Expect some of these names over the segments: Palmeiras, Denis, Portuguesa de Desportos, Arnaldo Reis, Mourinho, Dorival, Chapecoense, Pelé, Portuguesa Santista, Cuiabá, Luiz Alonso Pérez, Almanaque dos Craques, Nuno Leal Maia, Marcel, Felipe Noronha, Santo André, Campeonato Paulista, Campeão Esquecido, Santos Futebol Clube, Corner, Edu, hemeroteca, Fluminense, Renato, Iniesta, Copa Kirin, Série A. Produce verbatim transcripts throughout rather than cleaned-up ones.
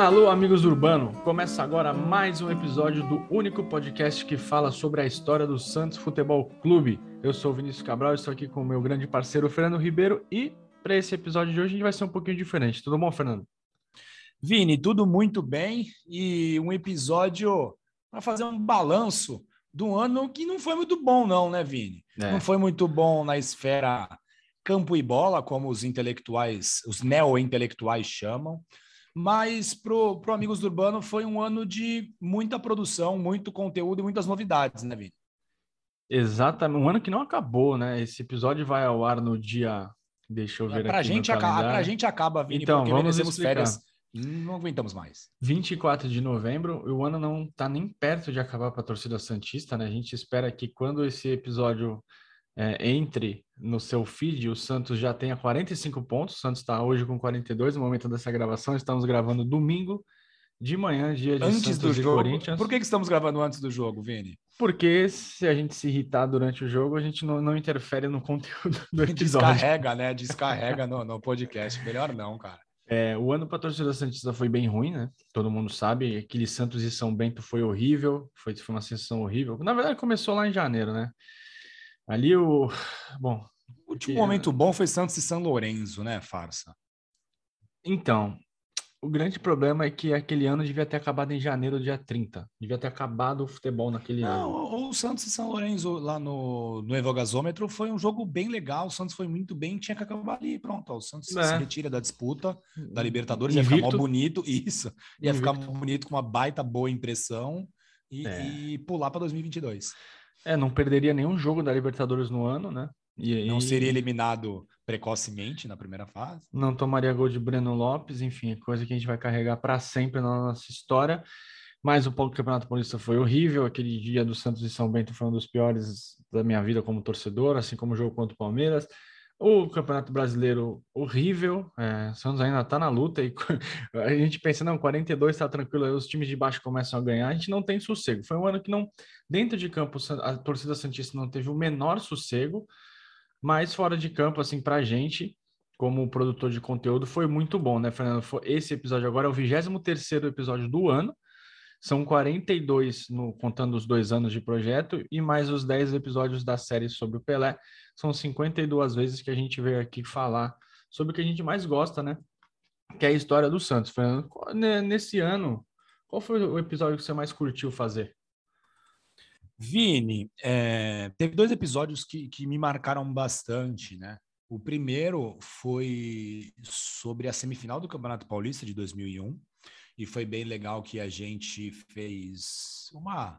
Alô, amigos do Urbano! Começa agora mais um episódio do único podcast que fala sobre a história do Santos Futebol Clube. Eu sou o Vinícius Cabral, estou aqui com o meu grande parceiro Fernando Ribeiro e para esse episódio de hoje a gente vai ser um pouquinho diferente. Tudo bom, Fernando? Vini, tudo muito bem e um episódio para fazer um balanço do ano que não foi muito bom não, né, Vini? É. Não foi muito bom na esfera campo e bola, como os intelectuais, os neo-intelectuais chamam. Mas para o Amigos do Urbano foi um ano de muita produção, muito conteúdo e muitas novidades, né, Vini? Exatamente, um ano que não acabou, né? Esse episódio vai ao ar no dia... Deixa eu ver pra aqui gente acaba, Para a gente acaba, Vini, então, porque merecemos férias. Não aguentamos mais. vinte e quatro de novembro, o ano não está nem perto de acabar para a torcida santista, né? A gente espera que quando esse episódio é, entre... no seu feed, o Santos já tenha quarenta e cinco pontos, o Santos está hoje com quarenta e dois no momento dessa gravação, estamos gravando domingo de manhã, dia de antes Santos do jogo. E Corinthians. Por que, que estamos gravando antes do jogo, Vini? Porque se a gente se irritar durante o jogo, a gente não, não interfere no conteúdo do episódio. Descarrega, né? Descarrega no, no podcast, melhor não, cara. É, o ano para a torcida santista foi bem ruim, né? Todo mundo sabe, aquele Santos e São Bento foi horrível, foi, foi uma sensação horrível. Na verdade, começou lá em janeiro, né? Ali o... Bom... O último que... momento bom foi Santos e São Lourenço, né, farsa? Então, o grande problema é que aquele ano devia ter acabado em janeiro, dia trinta. Devia ter acabado o futebol naquele Não, ano. Ou o Santos e São Lourenço lá no, no Evogazômetro foi um jogo bem legal. O Santos foi muito bem, tinha que acabar ali. Pronto, ó, o Santos é. se retira da disputa da Libertadores. Invicto. Ia ficar mó bonito, isso. Ia Invicto. ficar bonito com uma baita boa impressão e, é. e pular para dois mil e vinte e dois. É, não perderia nenhum jogo da Libertadores no ano, né? E, não e... seria eliminado precocemente na primeira fase. Não tomaria gol de Breno Lopes, enfim, coisa que a gente vai carregar para sempre na nossa história. Mas o Campeonato Paulista foi horrível, aquele dia do Santos e São Bento foi um dos piores da minha vida como torcedor, assim como o jogo contra o Palmeiras. O Campeonato Brasileiro horrível, é, o Santos ainda está na luta e a gente pensa, não, quarenta e dois está tranquilo, aí os times de baixo começam a ganhar, a gente não tem sossego. Foi um ano que não, dentro de campo a torcida santista não teve o menor sossego, mas fora de campo, assim, para a gente, como produtor de conteúdo, foi muito bom, né, Fernando? Esse episódio agora é o vigésimo terceiro episódio do ano, são quarenta e dois, no, contando os dois anos de projeto, e mais os dez episódios da série sobre o Pelé. São cinquenta e duas vezes que a gente veio aqui falar sobre o que a gente mais gosta, né? Que é a história do Santos. Fernando, nesse ano, qual foi o episódio que você mais curtiu fazer? Vini, é, teve dois episódios que, que me marcaram bastante, né? O primeiro foi sobre a semifinal do Campeonato Paulista de dois mil e um. E foi bem legal que a gente fez uma,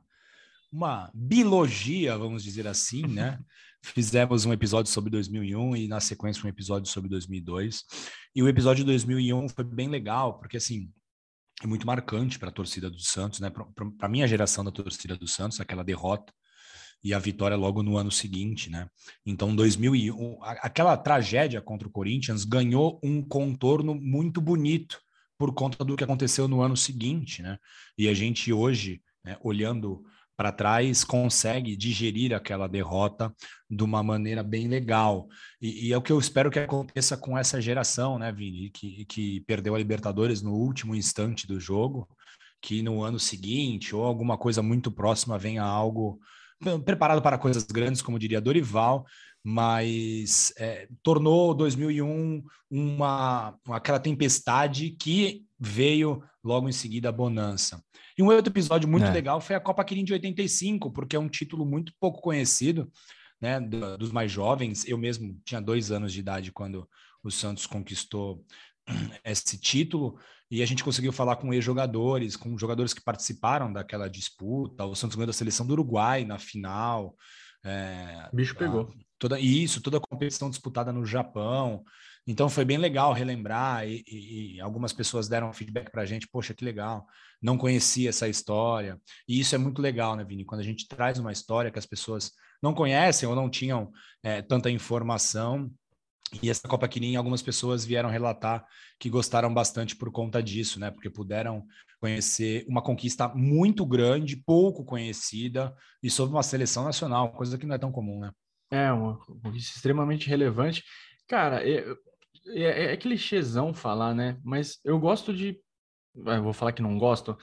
uma bilogia, vamos dizer assim, né? Fizemos um episódio sobre dois mil e um e, na sequência, um episódio sobre dois mil e dois. E o episódio de dois mil e um foi bem legal, porque, assim, é muito marcante para a torcida do Santos, né? Para a minha geração da torcida do Santos, aquela derrota e a vitória logo no ano seguinte, né? Então, dois mil e um, aquela tragédia contra o Corinthians ganhou um contorno muito bonito por conta do que aconteceu no ano seguinte, né? E a gente hoje, né, olhando para trás, consegue digerir aquela derrota de uma maneira bem legal. E, e é o que eu espero que aconteça com essa geração, né, Vini? Que, que perdeu a Libertadores no último instante do jogo, que no ano seguinte ou alguma coisa muito próxima venha algo preparado para coisas grandes, como diria Dorival, mas é, tornou dois mil e um uma, uma, aquela tempestade que veio logo em seguida a bonança. E um outro episódio muito é. legal foi a Copa Kirin de oitenta e cinco, porque é um título muito pouco conhecido, né, do, dos mais jovens. Eu mesmo tinha dois anos de idade quando o Santos conquistou esse título, e a gente conseguiu falar com ex-jogadores, com jogadores que participaram daquela disputa. O Santos ganhou da seleção do Uruguai na final. É, bicho pegou. A, toda, isso, toda a competição disputada no Japão. Então foi bem legal relembrar e, e, e algumas pessoas deram feedback pra gente. Poxa, que legal, não conhecia essa história. E isso é muito legal, né, Vini? Quando a gente traz uma história que as pessoas não conhecem ou não tinham é, tanta informação. E essa Copa Kirin, algumas pessoas vieram relatar que gostaram bastante por conta disso, né? Porque puderam conhecer uma conquista muito grande, pouco conhecida, e sobre uma seleção nacional, coisa que não é tão comum, né? É, uma conquista extremamente relevante. Cara, é, é, é clichêzão falar, né? Mas eu gosto de eu vou falar que não gosto,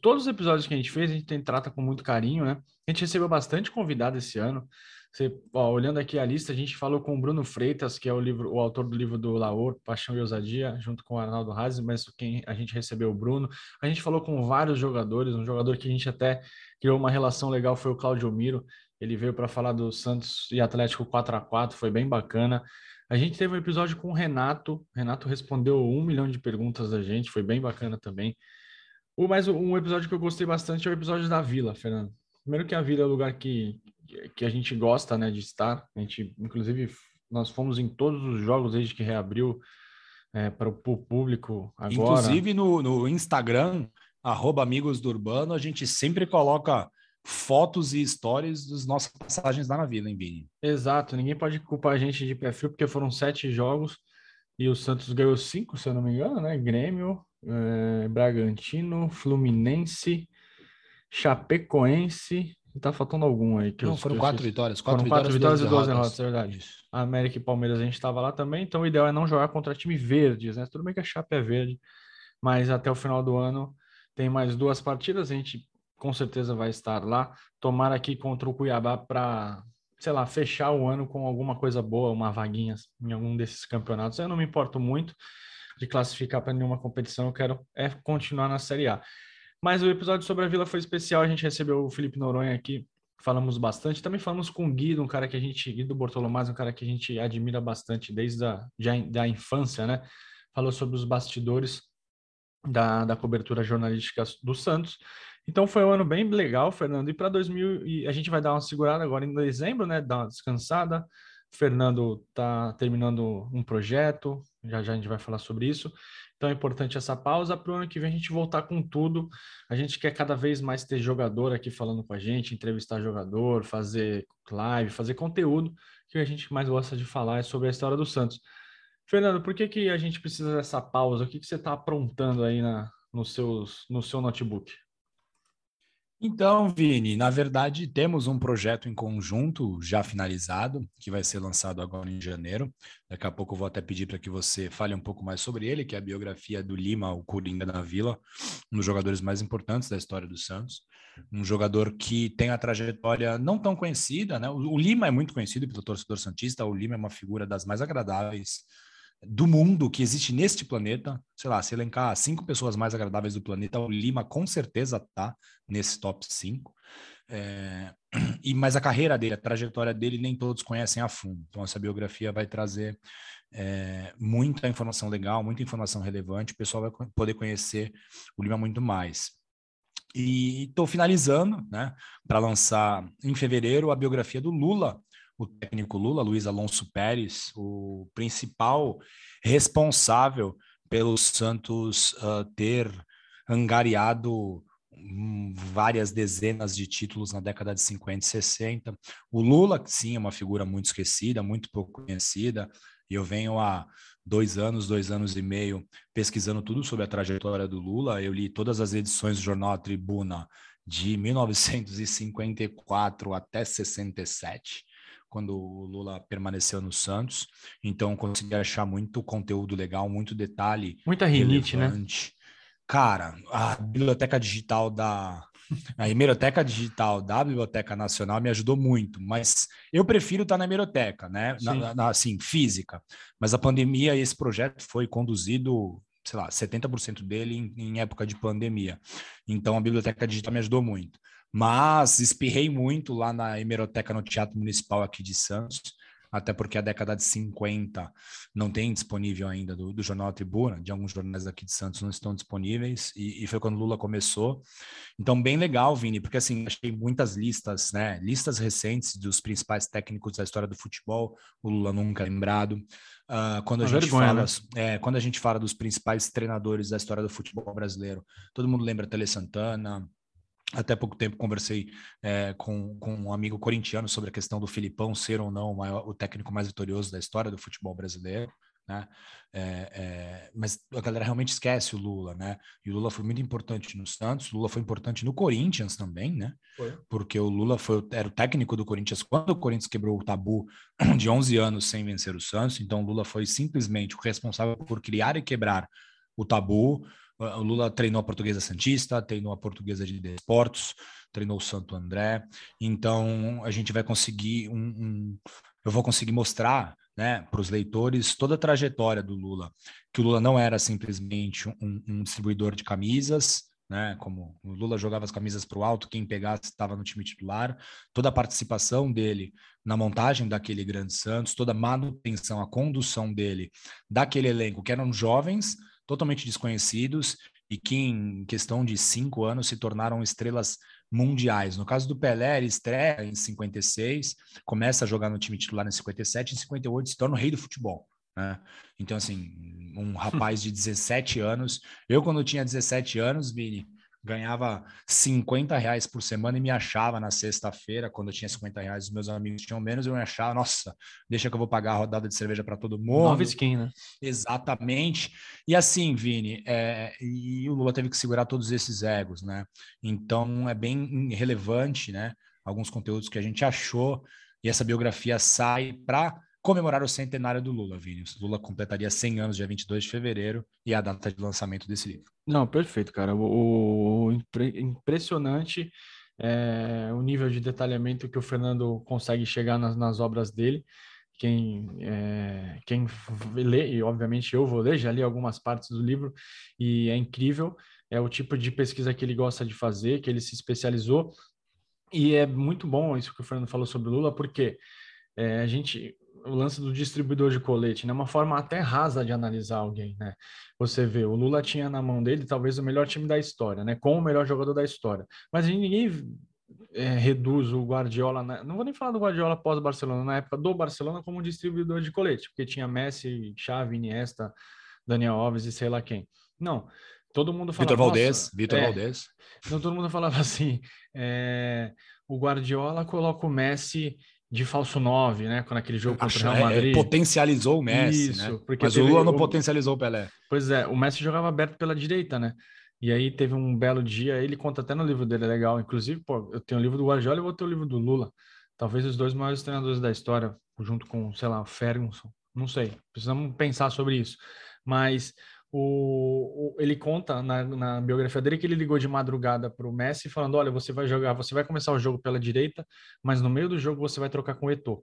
todos os episódios que a gente fez, a gente tem, trata com muito carinho, né? A gente recebeu bastante convidado esse ano. Você, ó, olhando aqui a lista, a gente falou com o Bruno Freitas, que é o, livro, o autor do livro do Laor, Paixão e Ousadia, junto com o Arnaldo Reis, mas quem a gente recebeu o Bruno. A gente falou com vários jogadores, um jogador que a gente até criou uma relação legal foi o Claudio Miro, ele veio para falar do Santos e Atlético quatro a quatro, foi bem bacana. A gente teve um episódio com o Renato, o Renato respondeu um milhão de perguntas da gente, foi bem bacana também. O, mas um episódio que eu gostei bastante é o episódio da Vila, Fernando. Primeiro que a Vila é um lugar que... que a gente gosta, né, de estar, a gente, inclusive, nós fomos em todos os jogos desde que reabriu é, para o público agora. Inclusive no, no Instagram, arroba Amigos do Urbano, a gente sempre coloca fotos e stories das nossas passagens lá na Vila, hein, Vini? Exato, ninguém pode culpar a gente de pé frio, porque foram sete jogos e o Santos ganhou cinco, se eu não me engano, né, Grêmio, é, Bragantino, Fluminense, Chapecoense... Tá faltando algum aí. Que Não, eu foram quatro vitórias. Quatro foram vitórias e duas derrotas, é verdade. Isso. A América e Palmeiras a gente estava lá também, então o ideal é não jogar contra time verdes, né? Tudo bem que a chapa é verde, mas até o final do ano tem mais duas partidas, a gente com certeza vai estar lá. Tomara aqui contra o Cuiabá para, sei lá, fechar o ano com alguma coisa boa, uma vaguinha em algum desses campeonatos. Eu não me importo muito de classificar para nenhuma competição, eu quero é continuar na Série A. Mas o episódio sobre a Vila foi especial, a gente recebeu o Felipe Noronha aqui, falamos bastante. Também falamos com o Guido, um cara que a gente, Guido Bortolomaz, um cara que a gente admira bastante desde a já in, da infância, né? Falou sobre os bastidores da, da cobertura jornalística do Santos. Então foi um ano bem legal, Fernando. E para dois mil, e a gente vai dar uma segurada agora em dezembro, né? Dar uma descansada. O Fernando está terminando um projeto, já já a gente vai falar sobre isso. Então é importante essa pausa para o ano que vem a gente voltar com tudo. A gente quer cada vez mais ter jogador aqui falando com a gente, entrevistar jogador, fazer live, fazer conteúdo. O que a gente mais gosta de falar é sobre a história do Santos. Fernando, por que, que a gente precisa dessa pausa? O que, que você está aprontando aí na, no, seus, no seu notebook? Então, Vini, na verdade temos um projeto em conjunto já finalizado, que vai ser lançado agora em janeiro. Daqui a pouco eu vou até pedir para que você fale um pouco mais sobre ele, que é a biografia do Lima, o Coringa da Vila, um dos jogadores mais importantes da história do Santos. Um jogador que tem a trajetória não tão conhecida, né? O Lima é muito conhecido pelo torcedor santista, o Lima é uma figura das mais agradáveis do mundo que existe neste planeta, sei lá, se elencar as cinco pessoas mais agradáveis do planeta, o Lima com certeza tá nesse top cinco, é... e, mas a carreira dele, a trajetória dele, nem todos conhecem a fundo, então essa biografia vai trazer é, muita informação legal, muita informação relevante, o pessoal vai poder conhecer o Lima muito mais. E estou finalizando, né, para lançar em fevereiro a biografia do Lula, o técnico Lula, Luiz Alonso Pérez, o principal responsável pelo Santos uh, ter angariado um, várias dezenas de títulos na década de cinquenta e sessenta. O Lula, sim, é uma figura muito esquecida, muito pouco conhecida, e eu venho há dois anos, dois anos e meio, pesquisando tudo sobre a trajetória do Lula. Eu li todas as edições do jornal A Tribuna de mil novecentos e cinquenta e quatro até sessenta e sete, quando o Lula permaneceu no Santos, então consegui achar muito conteúdo legal, muito detalhe. Muita rinite, né? Cara, a biblioteca digital da... a hemeroteca digital da Biblioteca Nacional me ajudou muito, mas eu prefiro estar na hemeroteca, né? Na, na, na, assim, física. Mas a pandemia, esse projeto foi conduzido, sei lá, setenta por cento dele em, em época de pandemia. Então a biblioteca digital me ajudou muito. Mas espirrei muito lá na hemeroteca no Teatro Municipal aqui de Santos, até porque a década de cinquenta não tem disponível ainda do, do jornal A Tribuna, de alguns jornais aqui de Santos não estão disponíveis, e, e foi quando Lula começou. Então, bem legal, Vini, porque assim, achei muitas listas, né? Listas recentes dos principais técnicos da história do futebol, o Lula nunca lembrado. Uh, quando, a gente vergonha, fala, né? é, quando a gente fala dos principais treinadores da história do futebol brasileiro, todo mundo lembra Tele Santana. Até pouco tempo conversei é, com, com um amigo corintiano sobre a questão do Filipão ser ou não o, maior, o técnico mais vitorioso da história do futebol brasileiro, né? É, é, mas a galera realmente esquece o Lula, né? E o Lula foi muito importante no Santos, o Lula foi importante no Corinthians também, né? Foi. Porque o Lula foi, era o técnico do Corinthians quando o Corinthians quebrou o tabu de onze anos sem vencer o Santos, então o Lula foi simplesmente o responsável por criar e quebrar o tabu, O Lula treinou a Portuguesa Santista, treinou a Portuguesa de Desportos, treinou o Santo André. Então, a gente vai conseguir um... um eu vou conseguir mostrar, né, para os leitores toda a trajetória do Lula. Que o Lula não era simplesmente um, um distribuidor de camisas, né, como o Lula jogava as camisas para o alto, quem pegasse estava no time titular. Toda a participação dele na montagem daquele grande Santos, toda a manutenção, a condução dele daquele elenco, que eram jovens, totalmente desconhecidos, e que em questão de cinco anos se tornaram estrelas mundiais. No caso do Pelé, ele estreia em cinquenta e seis, começa a jogar no time titular em cinquenta e sete, em cinquenta e oito se torna o rei do futebol, né? Então, assim, um rapaz de dezessete anos, eu quando eu tinha dezessete anos, Vini, ganhava cinquenta reais por semana e me achava na sexta-feira, quando eu tinha cinquenta reais, os meus amigos tinham menos, eu me achava, nossa, deixa que eu vou pagar a rodada de cerveja para todo mundo. Nova skin, né? Exatamente. E assim, Vini, é, e o Lula teve que segurar todos esses egos, né? Então é bem relevante, né? Alguns conteúdos que a gente achou, e essa biografia sai para comemorar o centenário do Lula, Vini. O Lula completaria cem anos dia vinte e dois de fevereiro e a data de lançamento desse livro. Não, perfeito, cara. O, o impre, impressionante é, o nível de detalhamento que o Fernando consegue chegar nas, nas obras dele. Quem, é, quem lê, e obviamente eu vou ler, já li algumas partes do livro, e é incrível. É o tipo de pesquisa que ele gosta de fazer, que ele se especializou. E é muito bom isso que o Fernando falou sobre o Lula, porque é, a gente... o lance do distribuidor de colete, né? Uma forma até rasa de analisar alguém, né? Você vê, o Lula tinha na mão dele talvez o melhor time da história, né? Com o melhor jogador da história. Mas ninguém é, reduz o Guardiola... Na... Não vou nem falar do Guardiola pós-Barcelona, na época do Barcelona, como um distribuidor de colete, porque tinha Messi, Xavi, Iniesta, Daniel Alves e sei lá quem. Não, todo mundo falava... Vitor Valdés, Vitor é... Valdés. Então todo mundo falava assim, é... o Guardiola coloca o Messi... de falso nove, né? Quando aquele jogo contra o Real Madrid... É, potencializou o Messi, isso, né? Porque mas o Lula não o... potencializou o Pelé. Pois é, o Messi jogava aberto pela direita, né? E aí teve um belo dia, ele conta até no livro dele, é legal. Inclusive, pô, eu tenho o livro do Guardiola e vou ter o livro do Lula. Talvez os dois maiores treinadores da história, junto com, sei lá, o Ferguson. Não sei, precisamos pensar sobre isso. Mas o, o, ele conta na, na biografia dele que ele ligou de madrugada para o Messi falando, olha, você vai jogar, você vai começar o jogo pela direita, mas no meio do jogo você vai trocar com o Eto.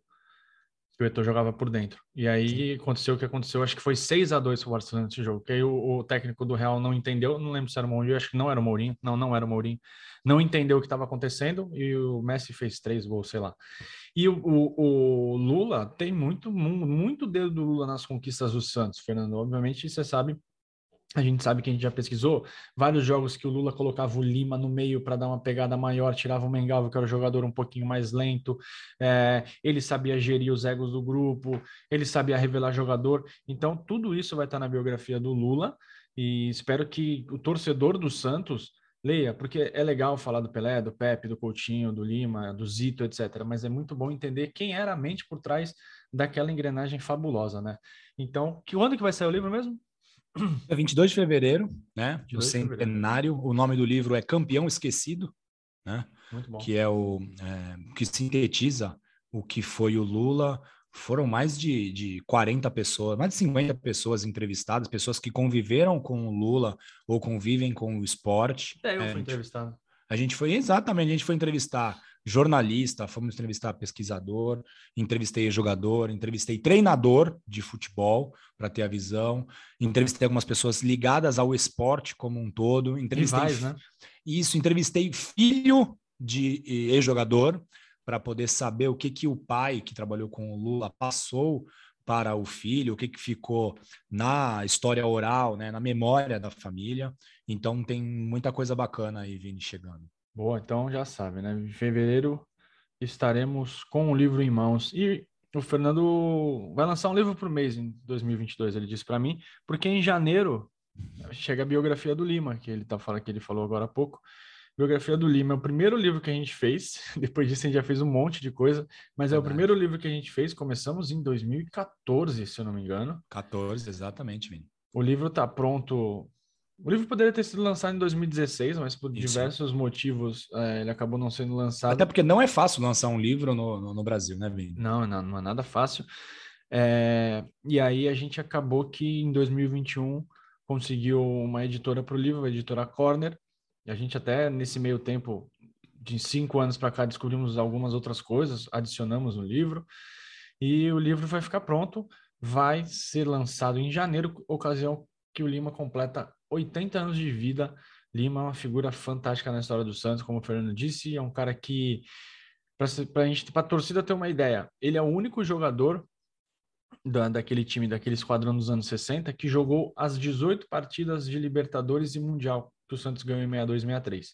O Eto jogava por dentro. E aí aconteceu o que aconteceu, acho que foi seis a dois para o Barcelona nesse jogo, que aí o, o técnico do Real não entendeu, não lembro se era o Mourinho, acho que não era o Mourinho, não, não era o Mourinho, não entendeu o que estava acontecendo e o Messi fez três gols, sei lá. E o, o, o Lula tem muito, muito dedo do Lula nas conquistas do Santos, Fernando, obviamente você sabe. A gente sabe que a gente já pesquisou vários jogos que o Lula colocava o Lima no meio para dar uma pegada maior, tirava o Mengalvo, que era o jogador um pouquinho mais lento, é, ele sabia gerir os egos do grupo, ele sabia revelar jogador. Então, tudo isso vai estar na biografia do Lula e espero que o torcedor do Santos leia, porque é legal falar do Pelé, do Pepe, do Coutinho, do Lima, do Zito, etcétera. Mas é muito bom entender quem era a mente por trás daquela engrenagem fabulosa, né? Então, que, quando que vai sair o livro mesmo? É vinte e dois de fevereiro, né? O centenário. O nome do livro é Campeão Esquecido, né? Muito bom. Que é o é, que sintetiza o que foi o Lula. Foram mais de, de quarenta pessoas, mais de cinquenta pessoas entrevistadas, pessoas que conviveram com o Lula ou convivem com o esporte. Até eu é, fui entrevistado. A gente foi, exatamente, a gente foi entrevistar jornalista, fomos entrevistar pesquisador, entrevistei jogador, entrevistei treinador de futebol para ter a visão, entrevistei algumas pessoas ligadas ao esporte como um todo, entrevistei Rivais, né? Isso, entrevistei filho de ex-jogador para poder saber o que, que o pai que trabalhou com o Lula passou para o filho, o que, que ficou na história oral, né, na memória da família. Então tem muita coisa bacana aí vindo chegando. Boa, então já sabe, né? Em fevereiro estaremos com o livro em mãos. E o Fernando vai lançar um livro por mês em dois mil e vinte e dois, ele disse para mim, porque em janeiro chega a biografia do Lima, que ele, tá, que ele falou agora há pouco. Biografia do Lima é o primeiro livro que a gente fez, depois disso a gente já fez um monte de coisa, mas é, é o primeiro livro que a gente fez, começamos em dois mil e quatorze, se eu não me engano. quatorze, exatamente, Vini. O livro está pronto... O livro poderia ter sido lançado em dois mil e dezesseis, mas por Isso. diversos motivos é, ele acabou não sendo lançado. Até porque não é fácil lançar um livro no, no, no Brasil, né, Vini? Não, não, não é nada fácil. É, e aí a gente acabou que em dois mil e vinte e um conseguiu uma editora para o livro, a editora Corner, e a gente até nesse meio tempo, de cinco anos para cá, descobrimos algumas outras coisas, adicionamos no livro, e o livro vai ficar pronto, vai ser lançado em janeiro, ocasião que o Lima completa oitenta anos de vida. Lima é uma figura fantástica na história do Santos, como o Fernando disse, é um cara que, para a torcida ter uma ideia, ele é o único jogador da, daquele time, daquele esquadrão dos anos sessenta, que jogou as dezoito partidas de Libertadores e Mundial, que o Santos ganhou em sessenta e dois, sessenta e três.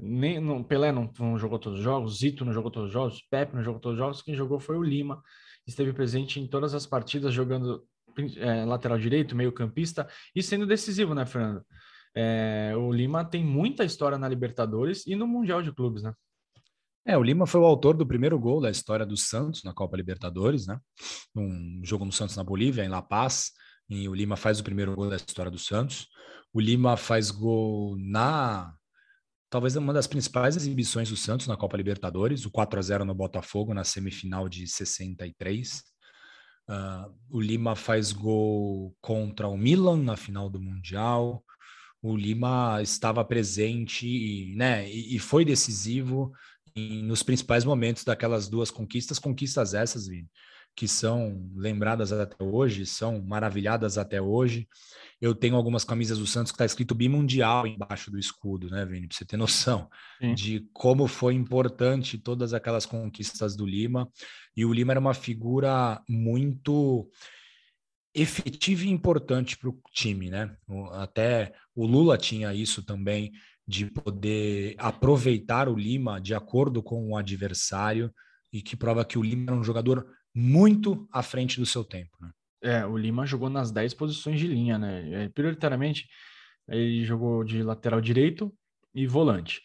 Nem, não, Pelé não, não jogou todos os jogos, Zito não jogou todos os jogos, Pepe não jogou todos os jogos, quem jogou foi o Lima, esteve presente em todas as partidas, jogando é, lateral direito, meio campista, e sendo decisivo, né, Fernando? É, o Lima tem muita história na Libertadores e no Mundial de Clubes, né? É, o Lima foi o autor do primeiro gol da história do Santos na Copa Libertadores, né? Um jogo no Santos na Bolívia, em La Paz, e o Lima faz o primeiro gol da história do Santos. O Lima faz gol na... talvez uma das principais exibições do Santos na Copa Libertadores, o quatro a zero no Botafogo na semifinal de sessenta e três. Uh, o Lima faz gol contra o Milan na final do Mundial. O Lima estava presente e, né, e, e foi decisivo em, nos principais momentos daquelas duas conquistas, conquistas essas que são lembradas até hoje, são maravilhadas até hoje. Eu tenho algumas camisas do Santos que está escrito bimundial embaixo do escudo, né, Vini? Para você ter noção Sim. de como foi importante todas aquelas conquistas do Lima. E o Lima era uma figura muito efetiva e importante para o time, né? Até o Lula tinha isso também, de poder aproveitar o Lima de acordo com o adversário, e que prova que o Lima era um jogador muito à frente do seu tempo, né? É, o Lima jogou nas dez posições de linha, né? Prioritariamente, ele jogou de lateral direito e volante,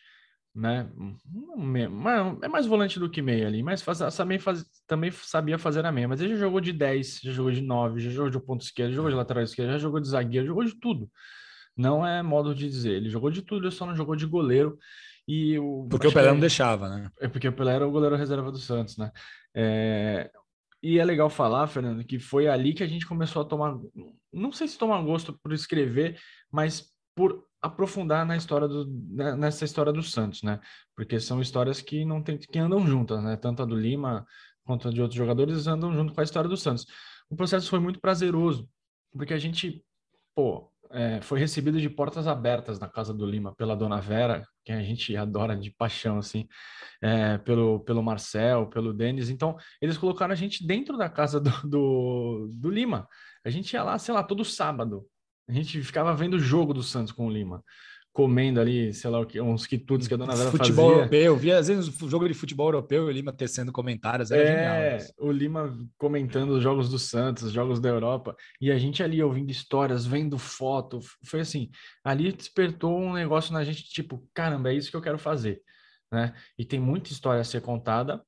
né? É mais volante do que meia ali, mas faz, também, faz, também sabia fazer a meia, mas ele já jogou de dez, já jogou de nove, já jogou de ponta esquerda, já jogou de lateral esquerda, já jogou de zagueiro, jogou de tudo. Não é modo de dizer, ele jogou de tudo, ele só não jogou de goleiro. E o, porque o Pelé não deixava, né? É porque o Pelé era o goleiro reserva do Santos, né? É... E é legal falar, Fernando, que foi ali que a gente começou a tomar, não sei se tomar gosto por escrever, mas por aprofundar na história do, nessa história do Santos, né? Porque são histórias que não tem, que andam juntas, né? Tanto a do Lima quanto a de outros jogadores andam junto com a história do Santos. O processo foi muito prazeroso, porque a gente, pô, é, foi recebido de portas abertas na casa do Lima pela dona Vera, que a gente adora de paixão, assim, é, pelo, pelo Marcel, pelo Denis. Então, eles colocaram a gente dentro da casa do, do, do Lima. A gente ia lá, sei lá, todo sábado. A gente ficava vendo o jogo do Santos com o Lima, comendo ali, sei lá, uns quitutes que a dona Vera futebol fazia. Futebol europeu, via às vezes o jogo de futebol europeu e o Lima tecendo comentários, era é, genial. Mas... o Lima comentando os jogos do Santos, os jogos da Europa, e a gente ali ouvindo histórias, vendo foto, foi assim, ali despertou um negócio na gente, tipo, caramba, é isso que eu quero fazer, né? E tem muita história a ser contada,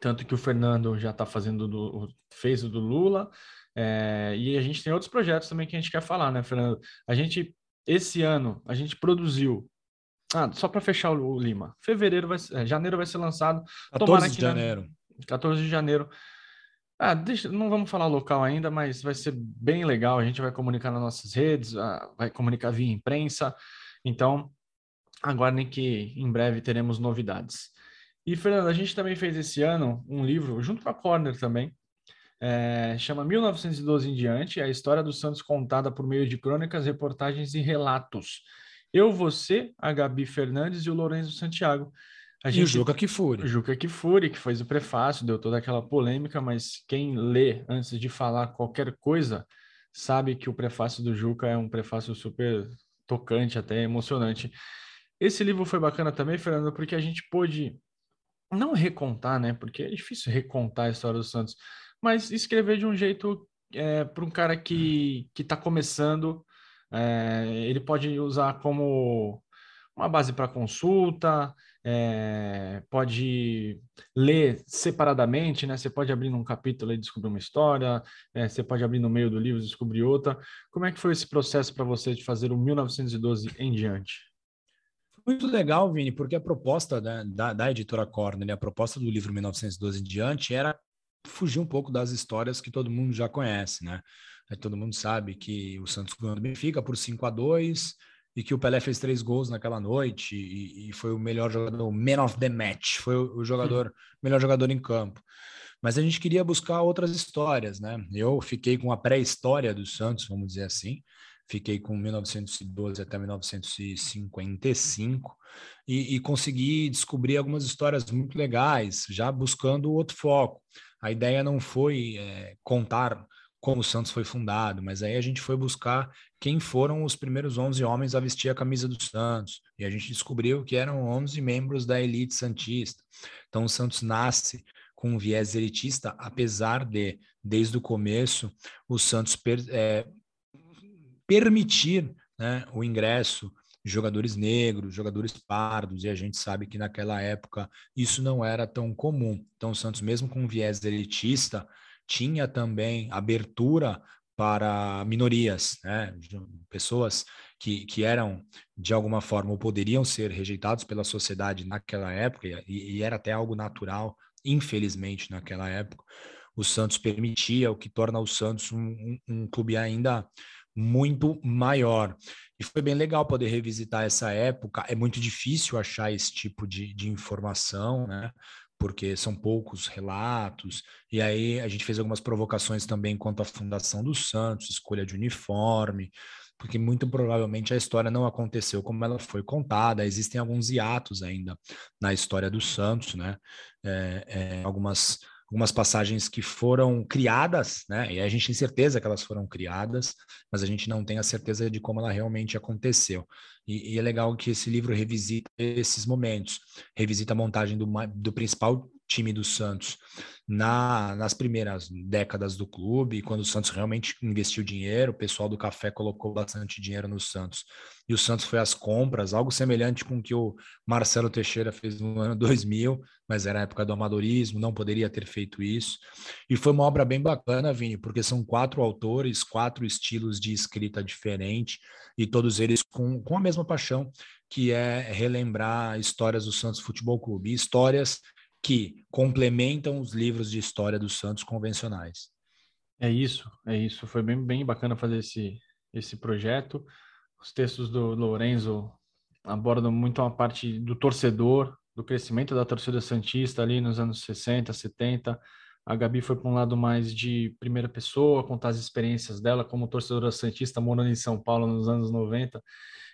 tanto que o Fernando já tá fazendo, do, fez o do Lula, é, e a gente tem outros projetos também que a gente quer falar, né, Fernando? A gente... Esse ano a gente produziu, ah, só para fechar o Lima, fevereiro vai ser, janeiro vai ser lançado, quatorze de janeiro. quatorze de janeiro. Ah, deixa, não vamos falar local ainda, mas vai ser bem legal, a gente vai comunicar nas nossas redes, vai comunicar via imprensa, então aguardem que em breve teremos novidades. E, Fernando, a gente também fez esse ano um livro, junto com a Corner também, É, chama mil novecentos e doze em diante, a história do Santos contada por meio de crônicas, reportagens e relatos. Eu, você, a Gabi Fernandes e o Lourenço Santiago. A gente, e o Juca Kfouri. O Juca Kfouri, que fez o prefácio, deu toda aquela polêmica, mas quem lê antes de falar qualquer coisa sabe que o prefácio do Juca é um prefácio super tocante, até emocionante. Esse livro foi bacana também, Fernando, porque a gente pôde não recontar, né? Porque é difícil recontar a história do Santos, mas escrever de um jeito é, para um cara que está começando, é, ele pode usar como uma base para consulta, é, pode ler separadamente, né? Você pode abrir num capítulo e descobrir uma história, é, você pode abrir no meio do livro e descobrir outra. Como é que foi esse processo para você de fazer o mil novecentos e doze em diante? Muito legal, Vini, porque a proposta da, da, da editora Corner, né? A proposta do livro mil novecentos e doze em diante era fugir um pouco das histórias que todo mundo já conhece, né? todo mundo sabe que o Santos ganhou do Benfica por cinco a dois e que o Pelé fez três gols naquela noite e, e foi o melhor jogador, o man of the match, foi o jogador, hum. melhor jogador em campo. Mas a gente queria buscar outras histórias, né? Eu fiquei com a pré-história do Santos, vamos dizer assim. Fiquei com mil novecentos e doze até mil novecentos e cinquenta e cinco e, e consegui descobrir algumas histórias muito legais, já buscando outro foco. A ideia não foi é, contar como o Santos foi fundado, mas aí a gente foi buscar quem foram os primeiros onze homens a vestir a camisa do Santos. E a gente descobriu que eram onze membros da elite santista. Então o Santos nasce com um viés elitista, apesar de, desde o começo, o Santos... Per, é, permitir, né, o ingresso de jogadores negros, jogadores pardos, e a gente sabe que naquela época isso não era tão comum. Então o Santos, mesmo com viés elitista, tinha também abertura para minorias, né, pessoas que, que eram, de alguma forma, ou poderiam ser rejeitados pela sociedade naquela época, e, e era até algo natural, infelizmente, naquela época. O Santos permitia, o que torna o Santos um, um, um clube ainda... muito maior. E foi bem legal poder revisitar essa época. É muito difícil achar esse tipo de, de informação, né? Porque são poucos relatos. E aí a gente fez algumas provocações também quanto à fundação do Santos, escolha de uniforme, porque muito provavelmente a história não aconteceu como ela foi contada. Existem alguns hiatos ainda na história do Santos, né? É, é, algumas... algumas passagens que foram criadas, né? E a gente tem certeza que elas foram criadas, mas a gente não tem a certeza de como ela realmente aconteceu. E, e é legal que esse livro revisita esses momentos, revisita a montagem do, do principal time do Santos na, nas primeiras décadas do clube, quando o Santos realmente investiu dinheiro, o pessoal do café colocou bastante dinheiro no Santos. E o Santos foi às compras, algo semelhante com o que o Marcelo Teixeira fez no ano dois mil, mas era a época do amadorismo, não poderia ter feito isso. E foi uma obra bem bacana, Vini, porque são quatro autores, quatro estilos de escrita diferente, e todos eles com, com a mesma paixão, que é relembrar histórias do Santos Futebol Clube, e histórias que complementam os livros de história do Santos convencionais. É isso, é isso. Foi bem, bem bacana fazer esse, esse projeto. Os textos do Lourenço abordam muito a parte do torcedor, do crescimento da torcida santista ali nos anos sessenta, setenta. A Gabi foi para um lado mais de primeira pessoa, contar as experiências dela como torcedora santista morando em São Paulo nos anos noventa.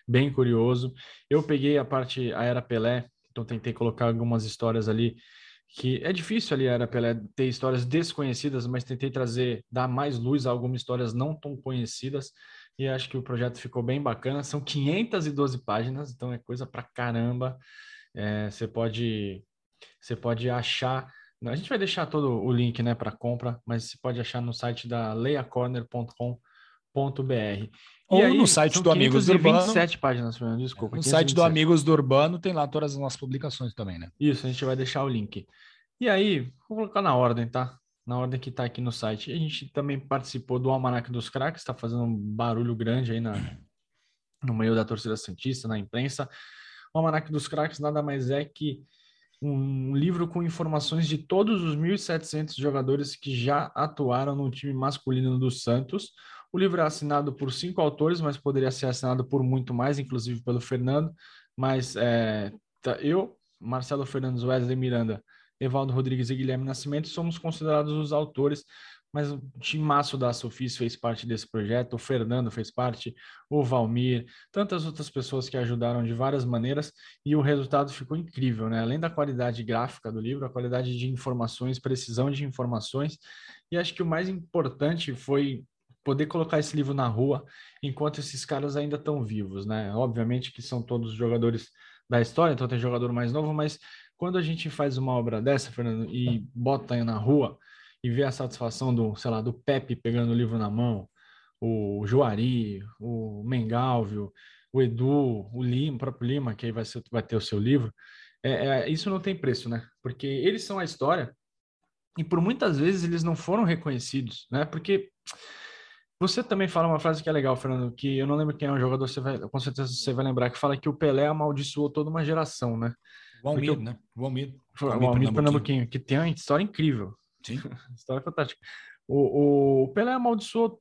Bem curioso. Eu peguei a parte, a Era Pelé, então tentei colocar algumas histórias ali, que é difícil ali, era Pelé, ter histórias desconhecidas, mas tentei trazer, dar mais luz a algumas histórias não tão conhecidas, e acho que o projeto ficou bem bacana. São quinhentas e doze páginas, então é coisa pra caramba. É, você pode, você pode achar, a gente vai deixar todo o link, né, para compra, mas você pode achar no site da leia corner ponto com ponto br. Ou aí, no site do Amigos do Urbano. quinhentas e vinte e sete páginas, Fernando, desculpa. No site do Amigos do Urbano tem lá todas as nossas publicações também, né? Isso, a gente vai deixar o link. E aí, vou colocar na ordem, tá? Na ordem que tá aqui no site. A gente também participou do Almanaque dos Craques, tá fazendo um barulho grande aí na, no meio da torcida santista, na imprensa. O Almanaque dos Craques nada mais é que um livro com informações de todos os mil e setecentos jogadores que já atuaram no time masculino do Santos. O livro é assinado por cinco autores, mas poderia ser assinado por muito mais, inclusive pelo Fernando. Mas é, eu, Marcelo Fernandes, Wesley Miranda, Evaldo Rodrigues e Guilherme Nascimento somos considerados os autores, mas o timaço da Sufis fez parte desse projeto, o Fernando fez parte, o Valmir, tantas outras pessoas que ajudaram de várias maneiras, e o resultado ficou incrível, né? Além da qualidade gráfica do livro, a qualidade de informações, precisão de informações, e acho que o mais importante foi poder colocar esse livro na rua enquanto esses caras ainda estão vivos, né? Obviamente que são todos jogadores da história, então tem jogador mais novo, mas quando a gente faz uma obra dessa, Fernando, e bota na rua e vê a satisfação do, sei lá, do Pepe pegando o livro na mão, o Juari, o Mengalvio, o Edu, o Lima, o próprio Lima, que aí vai, ser, vai ter o seu livro, é, é, isso não tem preço, né? Porque eles são a história e por muitas vezes eles não foram reconhecidos, né? Porque... Você também fala uma frase que é legal, Fernando, que eu não lembro quem é o jogador, você vai, com certeza você vai lembrar, que fala que o Pelé amaldiçoou toda uma geração, né? O Almir, eu... né? O Almir. O Almir, o Almir Pernambuquinho. Pernambuquinho, que tem uma história incrível. Sim. História fantástica. O, o Pelé amaldiçoou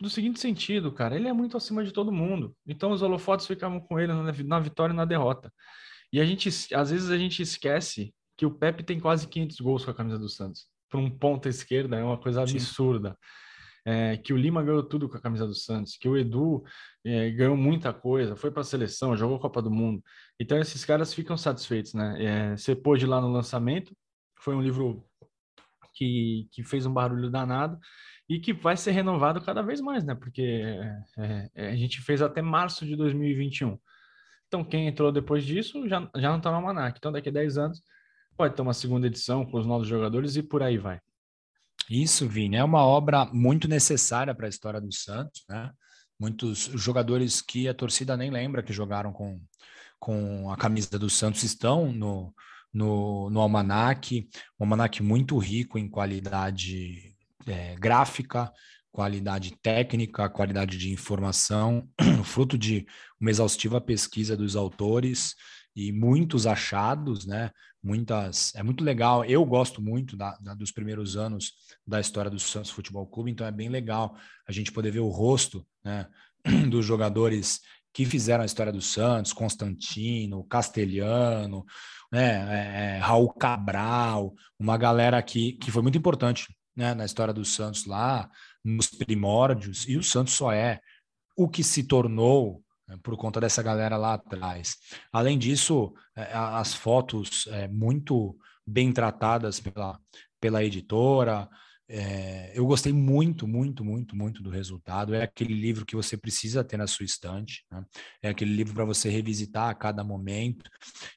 do seguinte sentido, cara, ele é muito acima de todo mundo. Então os holofotes ficavam com ele na vitória e na derrota. E a gente, às vezes a gente esquece que o Pepe tem quase quinhentos gols com a camisa do Santos. Para um ponta esquerda é uma coisa absurda. É, que o Lima ganhou tudo com a camisa do Santos, que o Edu é, ganhou muita coisa, foi para a seleção, jogou Copa do Mundo. Então esses caras ficam satisfeitos, né? É, você pôde ir lá no lançamento, foi um livro que, que fez um barulho danado e que vai ser renovado cada vez mais, né? Porque é, é, a gente fez até março de dois mil e vinte e um. Então quem entrou depois disso já, já não está no Almanaque. Então daqui a dez anos pode ter uma segunda edição com os novos jogadores e por aí vai. Isso, Vini, é uma obra muito necessária para a história do Santos, né? Muitos jogadores que a torcida nem lembra que jogaram com, com a camisa do Santos estão no, no, no Almanaque, um Almanaque muito rico em qualidade é, gráfica, qualidade técnica, qualidade de informação, fruto de uma exaustiva pesquisa dos autores e muitos achados, né? Muitas, é muito legal, eu gosto muito da, da, dos primeiros anos da história do Santos Futebol Clube, então é bem legal a gente poder ver o rosto, né, dos jogadores que fizeram a história do Santos, Constantino, Castelhano, né, é, Raul Cabral, uma galera que, que foi muito importante, né, na história do Santos lá, nos primórdios, e o Santos só é o que se tornou por conta dessa galera lá atrás. Além disso, as fotos muito bem tratadas pela, pela editora. Eu gostei muito, muito, muito, muito do resultado. É aquele livro que você precisa ter na sua estante, né? É aquele livro para você revisitar a cada momento.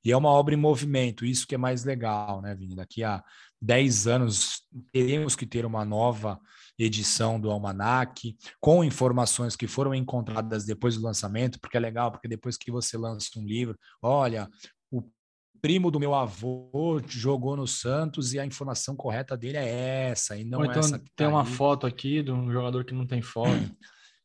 E é uma obra em movimento, isso que é mais legal, né, Vini? Daqui a dez anos teremos que ter uma nova edição do Almanaque, com informações que foram encontradas depois do lançamento, porque é legal, porque depois que você lança um livro, olha, o primo do meu avô jogou no Santos e a informação correta dele é essa, e não então, essa que tá tem uma aí. Foto aqui de um jogador que não tem foto.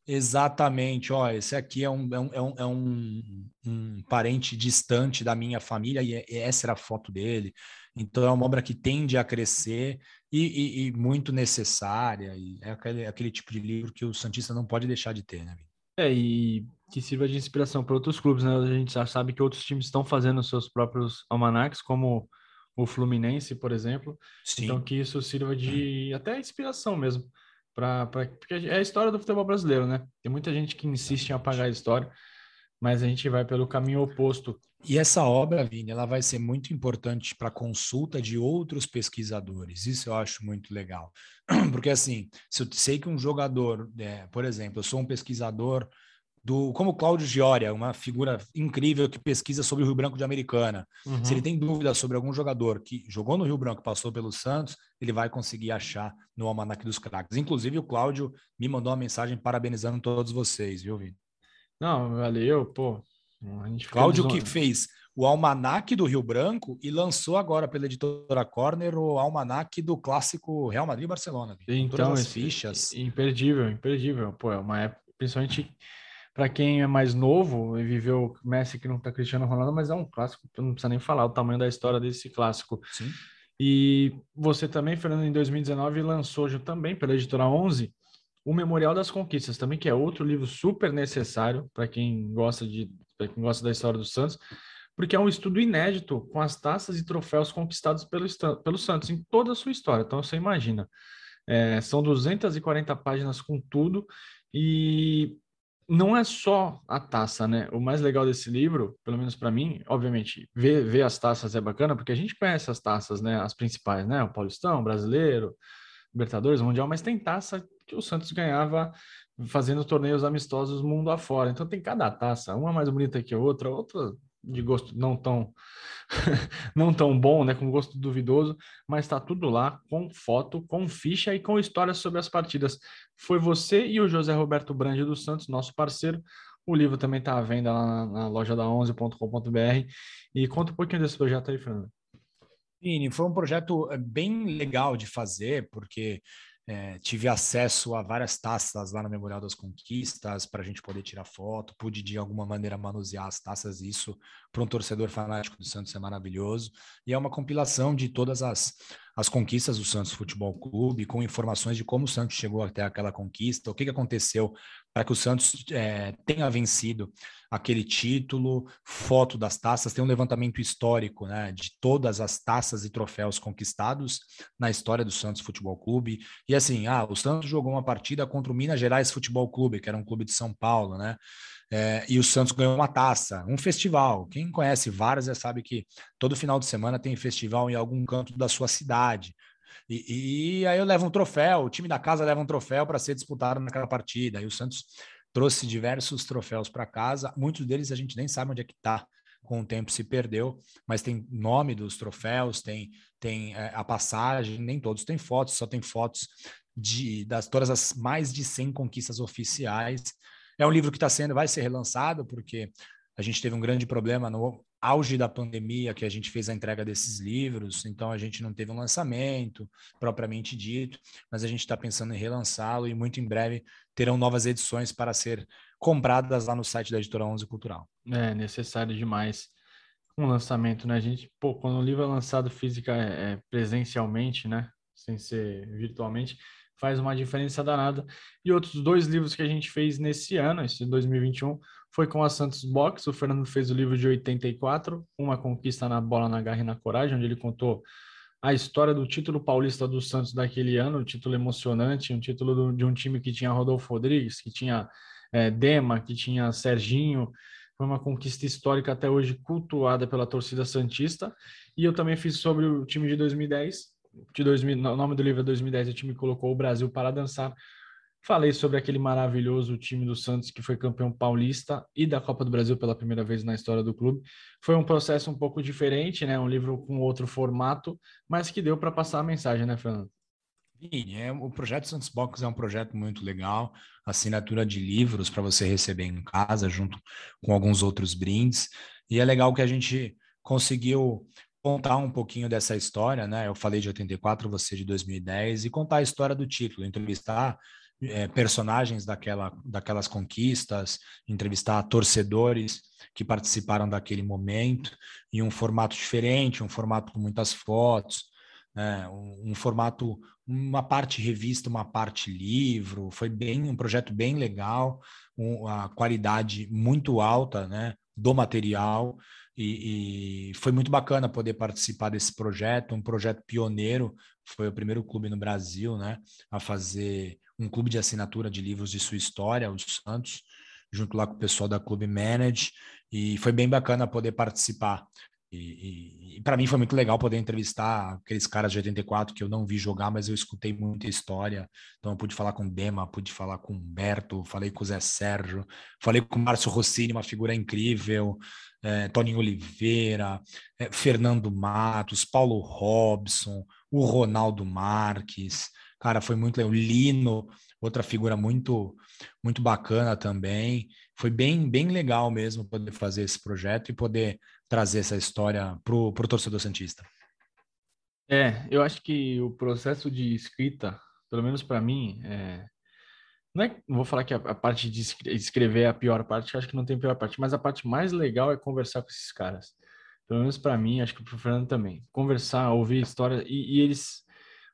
Exatamente, ó, esse aqui é um, é um, é um, um parente distante da minha família e essa era a foto dele. Então é uma obra que tende a crescer e, e, e muito necessária, e é aquele, aquele tipo de livro que o santista não pode deixar de ter, né? É, e que sirva de inspiração para outros clubes, né? A gente já sabe que outros times estão fazendo seus próprios almanaques, como o Fluminense, por exemplo. Sim. Então que isso sirva de hum. até inspiração mesmo. Pra, pra, porque é a história do futebol brasileiro, né? Tem muita gente que insiste em apagar a história, mas a gente vai pelo caminho oposto. E essa obra, Vini, ela vai ser muito importante para a consulta de outros pesquisadores. Isso eu acho muito legal. Porque, assim, se eu sei que um jogador, é, por exemplo, eu sou um pesquisador do, como o Cláudio Gioria, uma figura incrível que pesquisa sobre o Rio Branco de Americana. Uhum. Se ele tem dúvida sobre algum jogador que jogou no Rio Branco, passou pelo Santos, ele vai conseguir achar no Almanaque dos Craques. Inclusive, o Cláudio me mandou uma mensagem parabenizando todos vocês, viu, Vini? Não, valeu, pô. Cláudio que fez o Almanaque do Rio Branco e lançou agora pela editora Corner o Almanaque do clássico Real Madrid e Barcelona. Então, todas as fichas. Imperdível, imperdível. Pô, é uma época, principalmente... Para quem é mais novo e viveu Messi, que não está Cristiano Ronaldo, mas é um clássico, não precisa nem falar o tamanho da história desse clássico. Sim. E você também, Fernando, em dois mil e dezenove, lançou também pela editora onze o Memorial das Conquistas, também, que é outro livro super necessário para quem gosta de, para quem gosta da história do Santos, porque é um estudo inédito com as taças e troféus conquistados pelo, pelo Santos em toda a sua história. Então você imagina, é, são duzentas e quarenta páginas com tudo e... Não é só a taça, né? O mais legal desse livro, pelo menos para mim, obviamente, ver, ver as taças é bacana, porque a gente conhece as taças, né? As principais, né? O Paulistão, o Brasileiro, Libertadores, o Mundial, mas tem taça que o Santos ganhava fazendo torneios amistosos mundo afora. Então tem cada taça, uma mais bonita que a outra, outra de gosto não tão, não tão bom, né? Com gosto duvidoso, mas tá tudo lá, com foto, com ficha e com histórias sobre as partidas. Foi você e o José Roberto Brandi dos Santos, nosso parceiro. O livro também está à venda lá na, na loja da onze ponto com ponto b r. E conta um pouquinho desse projeto aí, Fernando. Vini, foi um projeto bem legal de fazer, porque é, tive acesso a várias taças lá no Memorial das Conquistas para a gente poder tirar foto, pude de alguma maneira manusear as taças, isso para um torcedor fanático do Santos é maravilhoso, e é uma compilação de todas as, as conquistas do Santos Futebol Clube, com informações de como o Santos chegou até aquela conquista, o que, que aconteceu para que o Santos é, tenha vencido aquele título, foto das taças. Tem um levantamento histórico, né, de todas as taças e troféus conquistados na história do Santos Futebol Clube. E assim, ah, o Santos jogou uma partida contra o Minas Gerais Futebol Clube, que era um clube de São Paulo, né? É, e o Santos ganhou uma taça, um festival. Quem conhece Várzea sabe que todo final de semana tem festival em algum canto da sua cidade. E, e aí eu levo um troféu, o time da casa leva um troféu para ser disputado naquela partida. E o Santos trouxe diversos troféus para casa, muitos deles a gente nem sabe onde é que está. Com o tempo se perdeu, mas tem nome dos troféus, tem, tem é, a passagem, nem todos têm fotos, só tem fotos de das, todas as mais de cem conquistas oficiais. É um livro que está sendo, vai ser relançado, porque a gente teve um grande problema no auge da pandemia, que a gente fez a entrega desses livros, então a gente não teve um lançamento propriamente dito, mas a gente está pensando em relançá-lo e muito em breve terão novas edições para ser compradas lá no site da Editora onze Cultural. É necessário demais um lançamento, né? A gente, pô, quando o livro é lançado física, é, presencialmente, né? Sem ser virtualmente, faz uma diferença danada. E outros dois livros que a gente fez nesse ano, esse dois mil e vinte e um, foi com a Santos Box. O Fernando fez o livro de oitenta e quatro, Uma Conquista na Bola, na Garra e na Coragem, onde ele contou a história do título paulista do Santos daquele ano, um título emocionante, um título do, de um time que tinha Rodolfo Rodrigues, que tinha é, Dema, que tinha Serginho. Foi uma conquista histórica até hoje cultuada pela torcida santista. E eu também fiz sobre o time de dois mil e dez, de dois mil, o nome do livro é dois mil e dez, o time colocou o Brasil para dançar. Falei sobre aquele maravilhoso time do Santos que foi campeão paulista e da Copa do Brasil pela primeira vez na história do clube. Foi um processo um pouco diferente, né? Um livro com outro formato, mas que deu para passar a mensagem, né, Fernando? Sim, é, o projeto Santos Box é um projeto muito legal, assinatura de livros para você receber em casa, junto com alguns outros brindes, e é legal que a gente conseguiu contar um pouquinho dessa história, né? Eu falei de oitenta e quatro, você de dois mil e dez, e contar a história do título, entrevistar é, personagens daquela, daquelas conquistas, entrevistar torcedores que participaram daquele momento, em um formato diferente, um formato com muitas fotos, né? um, um formato, uma parte revista, uma parte livro. Foi bem, um projeto bem legal, um, a qualidade muito alta, né, do material. E, e foi muito bacana poder participar desse projeto, um projeto pioneiro. Foi o primeiro clube no Brasil, né, a fazer um clube de assinatura de livros de sua história, o Santos, junto lá com o pessoal da Clube Manage, e foi bem bacana poder participar. E, e, e para mim foi muito legal poder entrevistar aqueles caras de oitenta e quatro que eu não vi jogar, mas eu escutei muita história. Então eu pude falar com Dema, pude falar com Humberto, falei com o Zé Sérgio, falei com o Márcio Rossini, uma figura incrível, é, Toninho Oliveira, é, Fernando Matos, Paulo Robson, o Ronaldo Marques. Cara, foi muito legal. O Lino, outra figura muito, muito bacana também. Foi bem, bem legal mesmo poder fazer esse projeto e poder trazer essa história para o torcedor santista. É, eu acho que o processo de escrita, pelo menos para mim, é... não é... vou falar que a, a parte de escrever é a pior parte, acho que não tem pior parte, mas a parte mais legal é conversar com esses caras. Pelo menos para mim, acho que para o Fernando também. Conversar, ouvir histórias, e, e eles...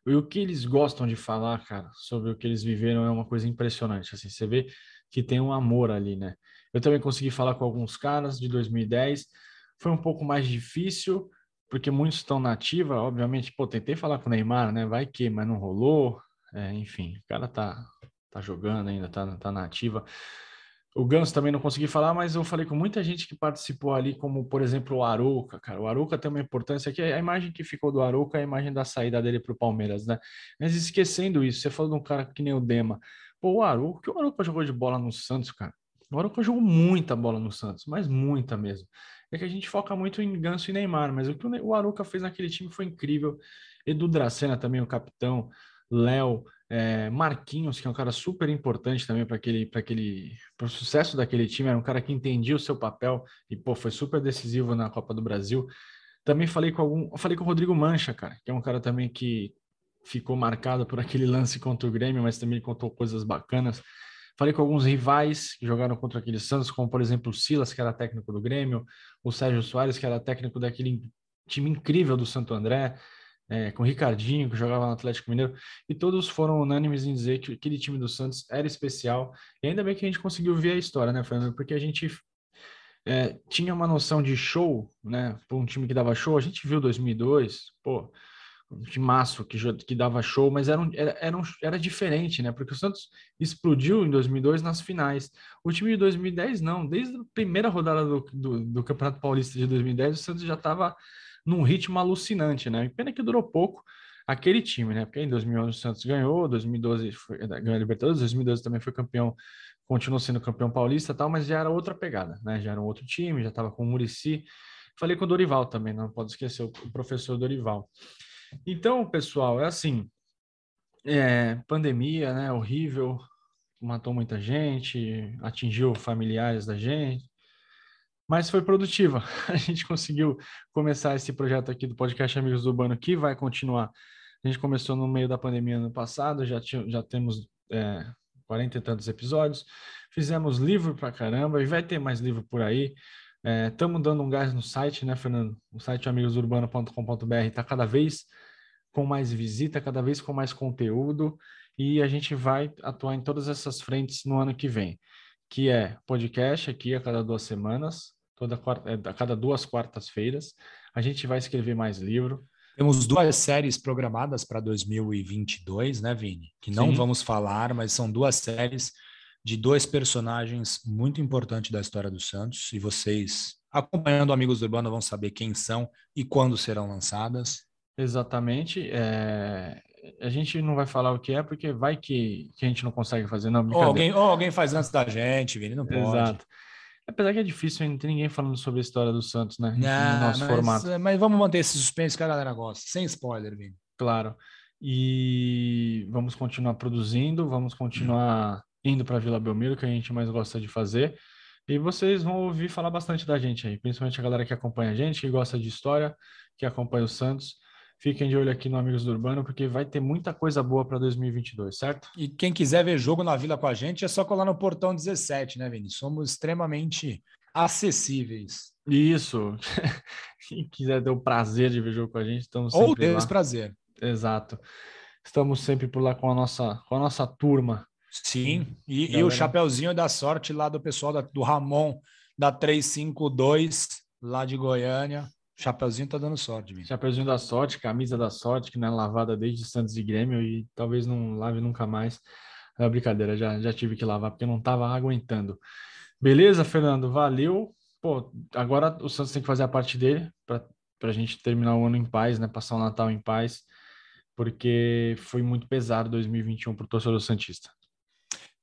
E o que eles gostam de falar, cara, sobre o que eles viveram é uma coisa impressionante. Assim, você vê que tem um amor ali, né? Eu também consegui falar com alguns caras de dois mil e dez. Foi um pouco mais difícil, porque muitos estão na ativa, obviamente. Pô, tentei falar com o Neymar, né? Vai que, mas não rolou. É, enfim, o cara tá, tá jogando ainda, tá, tá na ativa. O Ganso também não consegui falar, mas eu falei com muita gente que participou ali, como, por exemplo, o Arouca, cara. O Arouca tem uma importância que a imagem que ficou do Arouca é a imagem da saída dele para o Palmeiras, né? Mas esquecendo isso, você falou de um cara que nem o Dema. Pô, o Arouca, que o Arouca jogou de bola no Santos, cara. O Arouca jogou muita bola no Santos, mas muita mesmo. É que a gente foca muito em Ganso e Neymar, mas o que o Arouca fez naquele time foi incrível. Edu Dracena também, o capitão, Léo, é, Marquinhos, que é um cara super importante também para aquele, para aquele, para o sucesso daquele time, era um cara que entendia o seu papel e, pô, foi super decisivo na Copa do Brasil. Também falei com algum, falei com o Rodrigo Mancha, cara, que é um cara também que ficou marcado por aquele lance contra o Grêmio, mas também contou coisas bacanas. Falei com alguns rivais que jogaram contra aquele Santos, como, por exemplo, o Silas, que era técnico do Grêmio, o Sérgio Soares, que era técnico daquele time incrível do Santo André. é, com o Ricardinho, que jogava no Atlético Mineiro, e todos foram unânimes em dizer que aquele time do Santos era especial, e ainda bem que a gente conseguiu ver a história, né, Fernando, porque a gente é, tinha uma noção de show, né, para um time que dava show. A gente viu dois mil e dois, pô, um timaço que, que dava show, mas era, um, era, era, um, era diferente, né? Porque o Santos explodiu em dois mil e dois nas finais. O time de dois mil e dez não, desde a primeira rodada do, do, do Campeonato Paulista de dois mil e dez, o Santos já estava num ritmo alucinante, né? E pena que durou pouco aquele time, né? Porque em dois mil e onze o Santos ganhou, dois mil e doze foi, ganhou a Libertadores, dois mil e doze também foi campeão, continuou sendo campeão paulista e tal, mas já era outra pegada, né? Já era um outro time, já estava com o Muricy. Falei com o Dorival também, não pode esquecer o professor Dorival. Então, pessoal, é assim, é, pandemia, né, horrível, matou muita gente, atingiu familiares da gente, mas foi produtiva. A gente conseguiu começar esse projeto aqui do podcast Amigos do Urbano, que vai continuar. A gente começou no meio da pandemia ano passado, já, t- já temos quarenta é, e tantos episódios, fizemos livro pra caramba, e vai ter mais livro por aí. Estamos é, dando um gás no site, né, Fernando? O site amigos urbano ponto com ponto b r está cada vez com mais visita, cada vez com mais conteúdo, e a gente vai atuar em todas essas frentes no ano que vem, que é podcast aqui a cada duas semanas, toda quarta, a cada duas quartas-feiras. A gente vai escrever mais livro. Temos duas séries programadas para dois mil e vinte e dois, né, Vini? Que não Sim. vamos falar, mas são duas séries de dois personagens muito importantes da história do Santos, e vocês, acompanhando Amigos do Urbano, vão saber quem são e quando serão lançadas. Exatamente. É... A gente não vai falar o que é, porque vai que, que a gente não consegue fazer. Não, ou, alguém, ou alguém faz antes da gente, Vini, não pode. Exato. Apesar que é difícil, não tem ninguém falando sobre a história do Santos, né? Não, no nosso mas, formato. Mas vamos manter esse suspense que a galera gosta, sem spoiler, Vini. Claro. E vamos continuar produzindo, vamos continuar... indo para Vila Belmiro, que a gente mais gosta de fazer, e vocês vão ouvir falar bastante da gente aí, principalmente a galera que acompanha a gente, que gosta de história, que acompanha o Santos. Fiquem de olho aqui no Amigos do Urbano, porque vai ter muita coisa boa para dois mil e vinte e dois, certo? E quem quiser ver jogo na Vila com a gente, é só colar no Portão dezessete, né, Vini? Somos extremamente acessíveis. Isso. Quem quiser ter o prazer de ver jogo com a gente, estamos sempre lá. Ou ter esse prazer. Exato. Estamos sempre por lá com a nossa, com a nossa turma. Sim, e, e o chapeuzinho da sorte lá do pessoal da, do Ramon, da três cinco dois, lá de Goiânia. O chapeuzinho tá dando sorte, viu? Chapeuzinho da sorte, camisa da sorte, que não é lavada desde Santos e Grêmio, e talvez não lave nunca mais. É brincadeira, já, já tive que lavar, porque não tava aguentando. Beleza, Fernando? Valeu. Pô, agora o Santos tem que fazer a parte dele, pra, pra gente terminar o ano em paz, né? Passar o Natal em paz, porque foi muito pesado dois mil e vinte e um pro torcedor santista.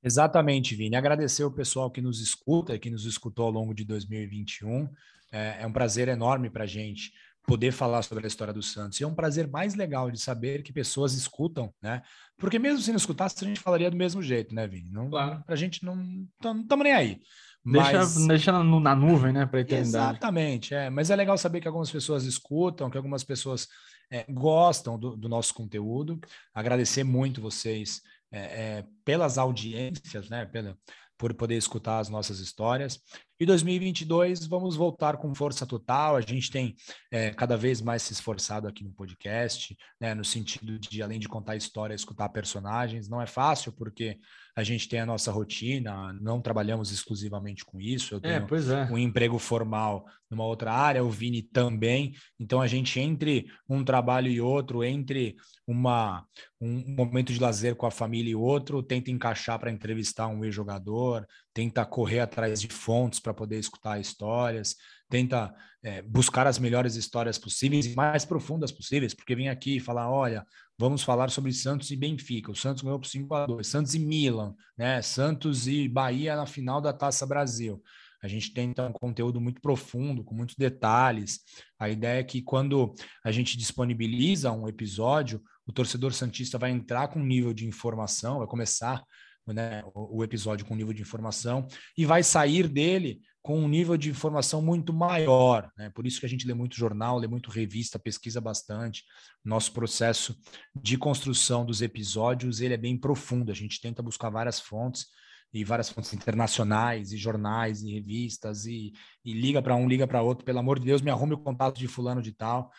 Exatamente, Vini. Agradecer o pessoal que nos escuta, que nos escutou ao longo de dois mil e vinte e um. É, é um prazer enorme para a gente poder falar sobre a história do Santos. E é um prazer mais legal de saber que pessoas escutam, né? Porque mesmo se não escutasse, a gente falaria do mesmo jeito, né, Vini? Não, claro. A gente não estamos nem aí. Mas... Deixa, deixa na nuvem, né, para a eternidade. Exatamente, é. Mas é legal saber que algumas pessoas escutam, que algumas pessoas é, gostam do, do nosso conteúdo. Agradecer muito vocês. É, é, pelas audiências, né, pela, por poder escutar as nossas histórias. E dois mil e vinte e dois vamos voltar com força total. A gente tem é, cada vez mais se esforçado aqui no podcast, né, no sentido de, além de contar história, escutar personagens. Não é fácil porque a gente tem a nossa rotina, não trabalhamos exclusivamente com isso. Eu tenho é, pois é. um emprego formal numa outra área, o Vini também. Então a gente, entre um trabalho e outro, entre uma... um momento de lazer com a família e outro, tenta encaixar para entrevistar um ex-jogador, tenta correr atrás de fontes para poder escutar histórias, tenta é, buscar as melhores histórias possíveis e mais profundas possíveis, porque vem aqui e falar, olha, vamos falar sobre Santos e Benfica, o Santos ganhou por cinco a dois, Santos e Milan, né? Santos e Bahia na final da Taça Brasil. A gente tem, então, um conteúdo muito profundo, com muitos detalhes. A ideia é que quando a gente disponibiliza um episódio, o torcedor santista vai entrar com um nível de informação, vai começar, né, o episódio com um nível de informação e vai sair dele com um nível de informação muito maior, né? Por isso que a gente lê muito jornal, lê muito revista, pesquisa bastante. Nosso processo de construção dos episódios, ele é bem profundo. A gente tenta buscar várias fontes e várias fontes internacionais, e jornais, e revistas, e, e liga para um, liga para outro, pelo amor de Deus, me arrume o contato de fulano de tal,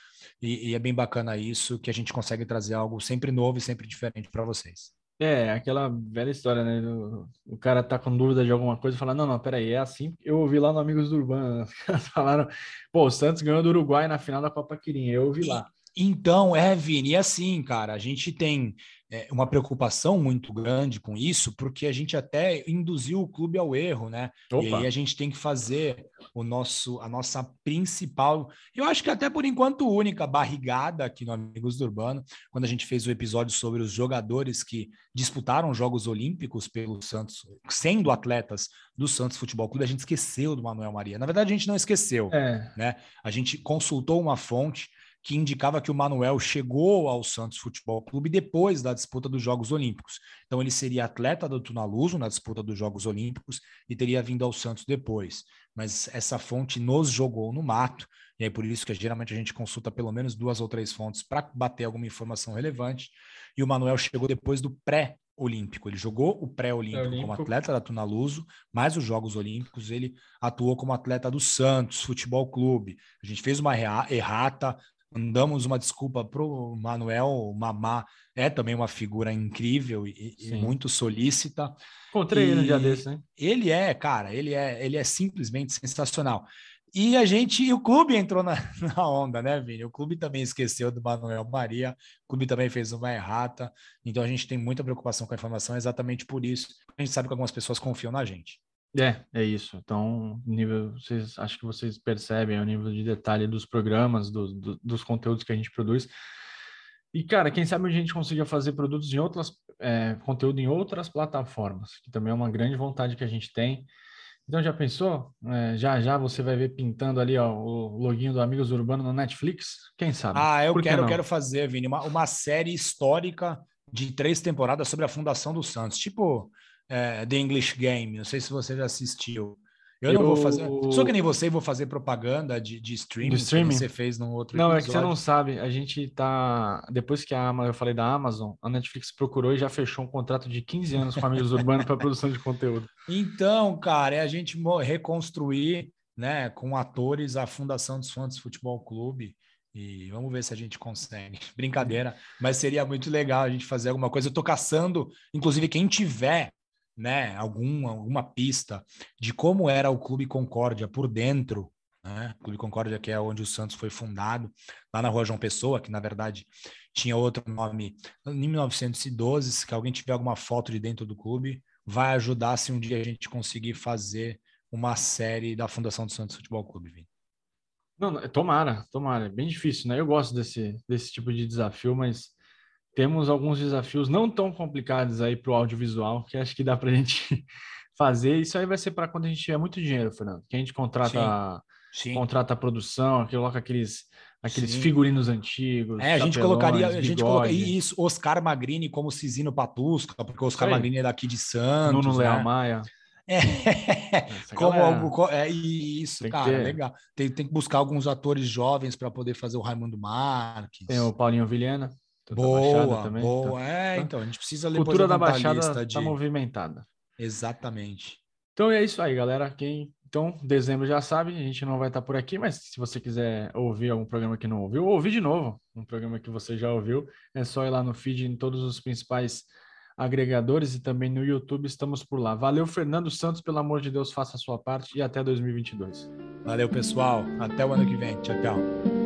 e, e é bem bacana isso, que a gente consegue trazer algo sempre novo e sempre diferente para vocês. É, aquela velha história, né? O, o cara tá com dúvida de alguma coisa e fala, não, não, peraí, é assim. Eu ouvi lá no Amigos do Urbano, os caras falaram, pô, o Santos ganhou do Uruguai na final da Copa Kirin, eu ouvi lá. Então, é, Vini, e assim, cara, a gente tem é, uma preocupação muito grande com isso, porque a gente até induziu o clube ao erro, né? Opa. E aí a gente tem que fazer o nosso, a nossa principal, eu acho que até por enquanto única barrigada aqui no Amigos do Urbano, quando a gente fez o episódio sobre os jogadores que disputaram Jogos Olímpicos pelo Santos, sendo atletas do Santos Futebol Clube, a gente esqueceu do Manuel Maria. Na verdade, a gente não esqueceu, é. né? A gente consultou uma fonte que indicava que o Manuel chegou ao Santos Futebol Clube depois da disputa dos Jogos Olímpicos. Então ele seria atleta do Tunaluso na disputa dos Jogos Olímpicos e teria vindo ao Santos depois. Mas essa fonte nos jogou no mato, e é por isso que geralmente a gente consulta pelo menos duas ou três fontes para bater alguma informação relevante. E o Manuel chegou depois do pré-olímpico. Ele jogou o pré-olímpico como atleta da Tunaluso, mas os Jogos Olímpicos ele atuou como atleta do Santos Futebol Clube. A gente fez uma errata, mandamos uma desculpa para o Manuel. O Mamá é também uma figura incrível e, e muito solícita. Encontrei ele no dia desse, né? Ele é, cara, ele é, ele é simplesmente sensacional. E a gente, e o clube entrou na, na onda, né, Vini? O clube também esqueceu do Manuel Maria, o clube também fez uma errata, então a gente tem muita preocupação com a informação, exatamente por isso. A gente sabe que algumas pessoas confiam na gente. É, é isso. Então, nível, vocês, acho que vocês percebem é o nível de detalhe dos programas, do, do, dos conteúdos que a gente produz. E, cara, quem sabe a gente consiga fazer produtos em outras, é, conteúdo em outras plataformas, que também é uma grande vontade que a gente tem. Então, já pensou? É, já, já você vai ver pintando ali ó, o loginho do Amigos Urbano no Netflix? Quem sabe? Ah, eu quero, eu quero fazer, Vini, uma, uma série histórica de três temporadas sobre a fundação do Santos. Tipo... É, The English Game, não sei se você já assistiu. Eu, eu... não vou fazer... Sou que nem você e vou fazer propaganda de, de streaming, streaming que você fez num outro não, episódio. Não, é que você não sabe, a gente tá... Depois que a, eu falei da Amazon, a Netflix procurou e já fechou um contrato de quinze anos com Amigos Urbanos para produção de conteúdo. Então, cara, é a gente reconstruir, né, com atores a fundação dos Santos Futebol Clube. E vamos ver se a gente consegue. Brincadeira, mas seria muito legal a gente fazer alguma coisa. Eu tô caçando, inclusive quem tiver... Né, alguma, alguma pista de como era o Clube Concórdia por dentro, né? O Clube Concórdia, que é onde o Santos foi fundado, lá na Rua João Pessoa, que na verdade tinha outro nome, em mil novecentos e doze, se alguém tiver alguma foto de dentro do clube, vai ajudar se um dia a gente conseguir fazer uma série da Fundação do Santos Futebol Clube, Vini. Não, não, tomara, tomara, é bem difícil, né? Eu gosto desse, desse tipo de desafio, mas... Temos alguns desafios não tão complicados aí para o audiovisual, que acho que dá para a gente fazer. Isso aí vai ser para quando a gente tiver muito dinheiro, Fernando. Que a gente contrata, sim, sim. contrata a produção, coloca aqueles, aqueles figurinos antigos. É, a gente colocaria, a gente colocaria isso, Oscar Magrini como Cisino Patusca, porque o Oscar Sei. Magrini é daqui de Santos. Nuno né? Leal Maia. É, como algo, é isso, tem cara, legal. Tem, tem que buscar alguns atores jovens para poder fazer o Raimundo Marques. Tem o Paulinho Vilhena. Boa, também, boa. Então, é, tá. então, a gente precisa... Cultura da Baixada está de... movimentada. Exatamente. Então, é isso aí, galera. Quem... Então, dezembro já sabe, a gente não vai estar por aqui, mas se você quiser ouvir algum programa que não ouviu, ou ouvir de novo um programa que você já ouviu, é só ir lá no feed em todos os principais agregadores e também no YouTube, estamos por lá. Valeu, Fernando Santos, pelo amor de Deus, faça a sua parte e até dois mil e vinte e dois. Valeu, pessoal. Até o ano que vem. Tchau, tchau.